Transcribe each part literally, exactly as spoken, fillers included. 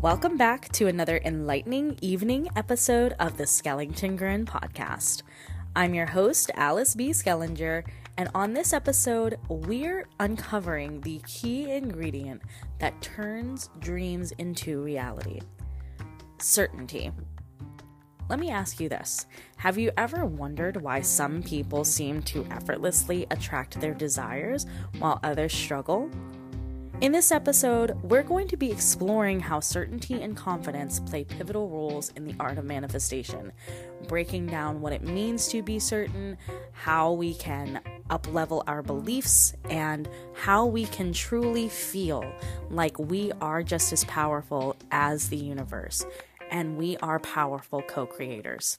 Welcome back to another enlightening evening episode of the Skellington Grin Podcast. I'm your host, Alice B. Skellinger, and on this episode, we're uncovering the key ingredient that turns dreams into reality. Certainty. Let me ask you this. Have you ever wondered why some people seem to effortlessly attract their desires while others struggle? In this episode, we're going to be exploring how certainty and confidence play pivotal roles in the art of manifestation, breaking down what it means to be certain, how we can up-level our beliefs, and how we can truly feel like we are just as powerful as the universe, and we are powerful co-creators.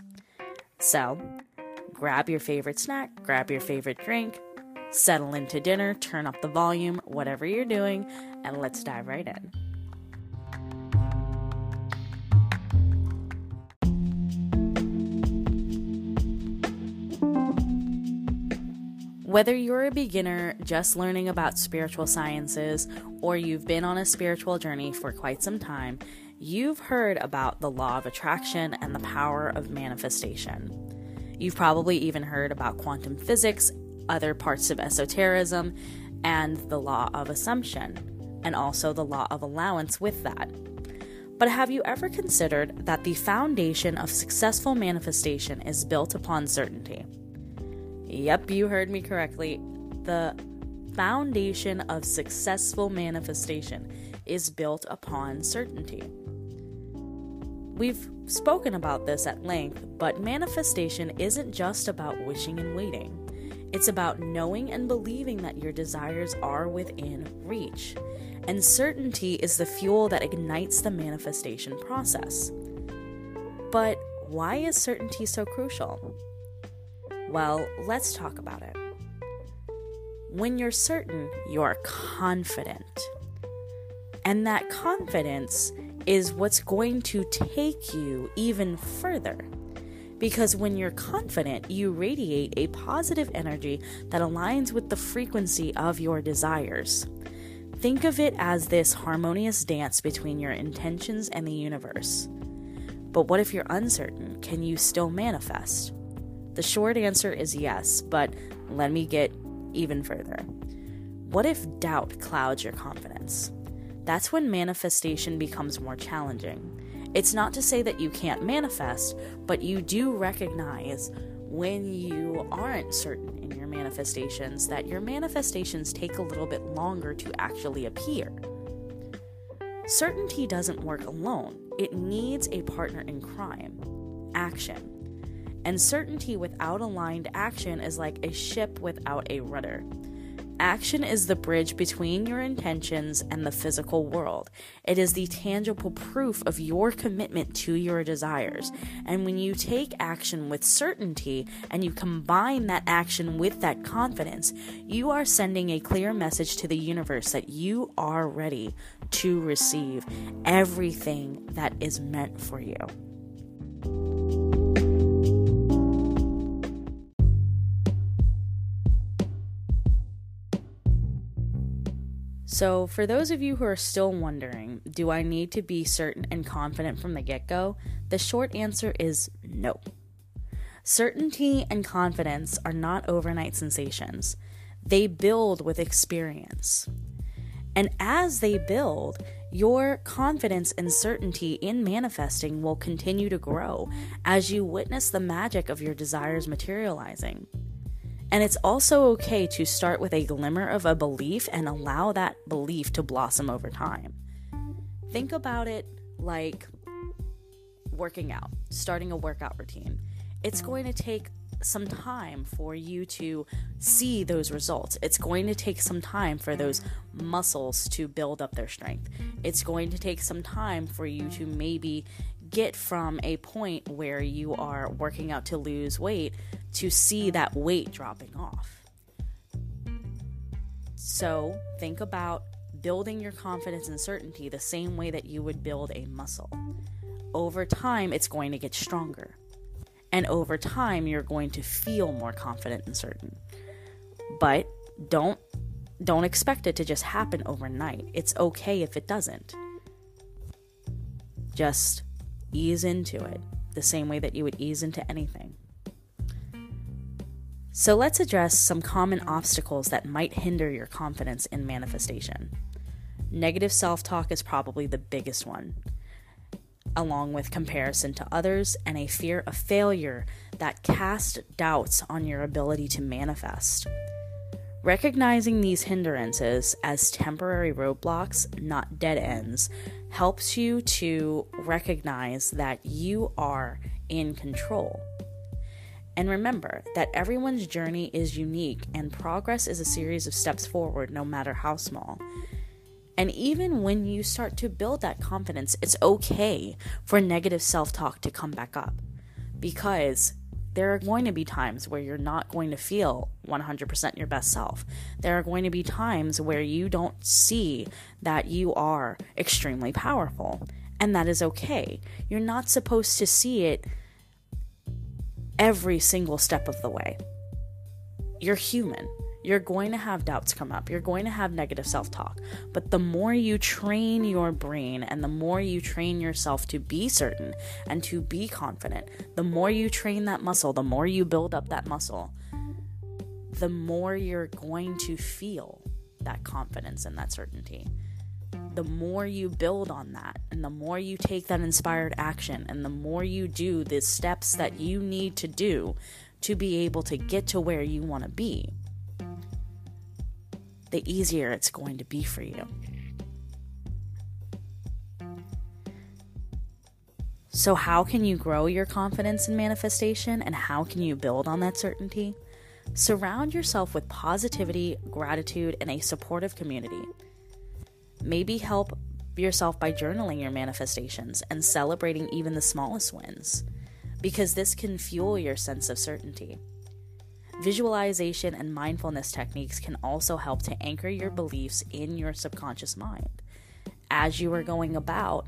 So, grab your favorite snack, grab your favorite drink, settle into dinner, turn up the volume, whatever you're doing, and let's dive right in. Whether you're a beginner just learning about spiritual sciences, or you've been on a spiritual journey for quite some time, you've heard about the law of attraction and the power of manifestation. You've probably even heard about quantum physics, other parts of esotericism, and the law of assumption, and also the law of allowance with that. But have you ever considered that the foundation of successful manifestation is built upon certainty? Yep, you heard me correctly. The foundation of successful manifestation is built upon certainty. We've spoken about this at length, but manifestation isn't just about wishing and waiting. It's about knowing and believing that your desires are within reach, and certainty is the fuel that ignites the manifestation process. But why is certainty so crucial? Well, let's talk about it. When you're certain, you're confident. And that confidence is what's going to take you even further. Because when you're confident, you radiate a positive energy that aligns with the frequency of your desires. Think of it as this harmonious dance between your intentions and the universe. But what if you're uncertain? Can you still manifest? The short answer is yes, but let me get even further. What if doubt clouds your confidence? That's when manifestation becomes more challenging. It's not to say that you can't manifest, but you do recognize when you aren't certain in your manifestations that your manifestations take a little bit longer to actually appear. Certainty doesn't work alone. It needs a partner in crime, action. And certainty without aligned action is like a ship without a rudder. Action is the bridge between your intentions and the physical world. It is the tangible proof of your commitment to your desires. And when you take action with certainty and you combine that action with that confidence, you are sending a clear message to the universe that you are ready to receive everything that is meant for you. So for those of you who are still wondering, do I need to be certain and confident from the get-go? The short answer is no. Certainty and confidence are not overnight sensations. They build with experience. And as they build, your confidence and certainty in manifesting will continue to grow as you witness the magic of your desires materializing. And it's also okay to start with a glimmer of a belief and allow that belief to blossom over time. Think about it like working out, starting a workout routine. It's going to take some time for you to see those results. It's going to take some time for those muscles to build up their strength. It's going to take some time for you to maybe get from a point where you are working out to lose weight to see that weight dropping off. So think about building your confidence and certainty the same way that you would build a muscle. Over time, it's going to get stronger. And over time, you're going to feel more confident and certain. But don't, don't expect it to just happen overnight. It's okay if it doesn't. Just ease into it the same way that you would ease into anything. So let's address some common obstacles that might hinder your confidence in manifestation. Negative self-talk is probably the biggest one, along with comparison to others and a fear of failure that casts doubts on your ability to manifest. Recognizing these hindrances as temporary roadblocks, not dead ends, helps you to recognize that you are in control. And remember that everyone's journey is unique and progress is a series of steps forward, no matter how small. And even when you start to build that confidence, it's okay for negative self-talk to come back up, because there are going to be times where you're not going to feel one hundred percent your best self. There are going to be times where you don't see that you are extremely powerful, and that is okay. You're not supposed to see it every single step of the way. You're human. You're going to have doubts come up. You're going to have negative self-talk. But the more you train your brain and the more you train yourself to be certain and to be confident, the more you train that muscle, the more you build up that muscle, the more you're going to feel that confidence and that certainty. The more you build on that and the more you take that inspired action and the more you do the steps that you need to do to be able to get to where you want to be, the easier it's going to be for you. So how can you grow your confidence in manifestation, and how can you build on that certainty? Surround yourself with positivity, gratitude, and a supportive community. Maybe help yourself by journaling your manifestations and celebrating even the smallest wins, because this can fuel your sense of certainty. Visualization and mindfulness techniques can also help to anchor your beliefs in your subconscious mind. As you are going about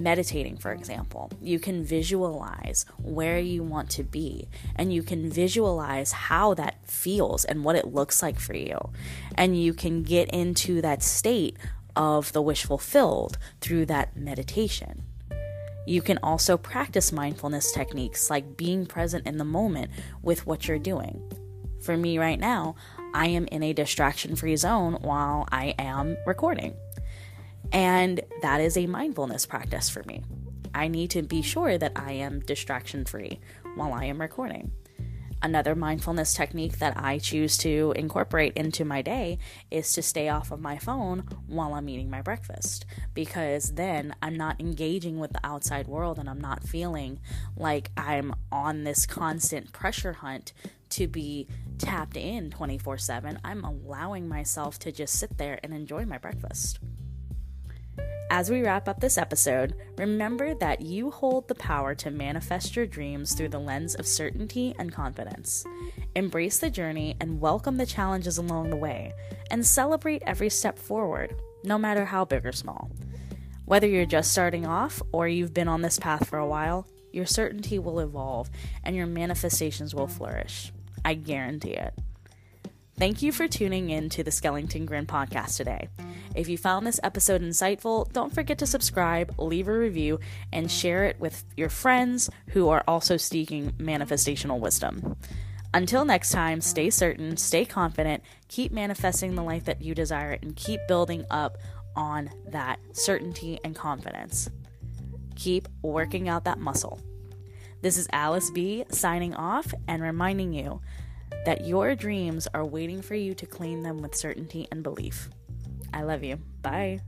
meditating, for example, you can visualize where you want to be, and you can visualize how that feels and what it looks like for you. And you can get into that state of the wish fulfilled through that meditation. You can also practice mindfulness techniques like being present in the moment with what you're doing. For me right now, I am in a distraction-free zone while I am recording. And that is a mindfulness practice for me. I need to be sure that I am distraction-free while I am recording. Another mindfulness technique that I choose to incorporate into my day is to stay off of my phone while I'm eating my breakfast, because then I'm not engaging with the outside world and I'm not feeling like I'm on this constant pressure hunt to be tapped in twenty-four seven. I'm allowing myself to just sit there and enjoy my breakfast. As we wrap up this episode, remember that you hold the power to manifest your dreams through the lens of certainty and confidence. Embrace the journey and welcome the challenges along the way, and celebrate every step forward, no matter how big or small. Whether you're just starting off or you've been on this path for a while, your certainty will evolve and your manifestations will flourish. I guarantee it. Thank you for tuning in to the Skellington Grin Podcast today. If you found this episode insightful, don't forget to subscribe, leave a review, and share it with your friends who are also seeking manifestational wisdom. Until next time, stay certain, stay confident, keep manifesting the life that you desire, and keep building up on that certainty and confidence. Keep working out that muscle. This is Alice B. signing off and reminding you that your dreams are waiting for you to claim them with certainty and belief. I love you. Bye.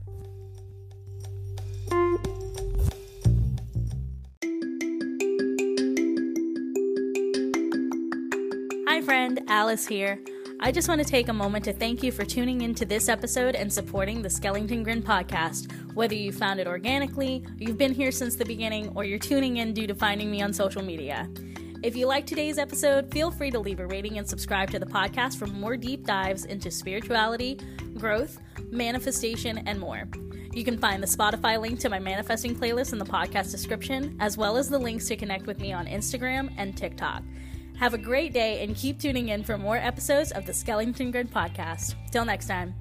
Hi friend, Alice here. I just want to take a moment to thank you for tuning into this episode and supporting the Skellington Grin Podcast. Whether you found it organically, you've been here since the beginning, or you're tuning in due to finding me on social media. If you liked today's episode, feel free to leave a rating and subscribe to the podcast for more deep dives into spirituality, growth, manifestation, and more. You can find the Spotify link to my manifesting playlist in the podcast description, as well as the links to connect with me on Instagram and TikTok. Have a great day and keep tuning in for more episodes of the Skellington Grin Podcast. Till next time.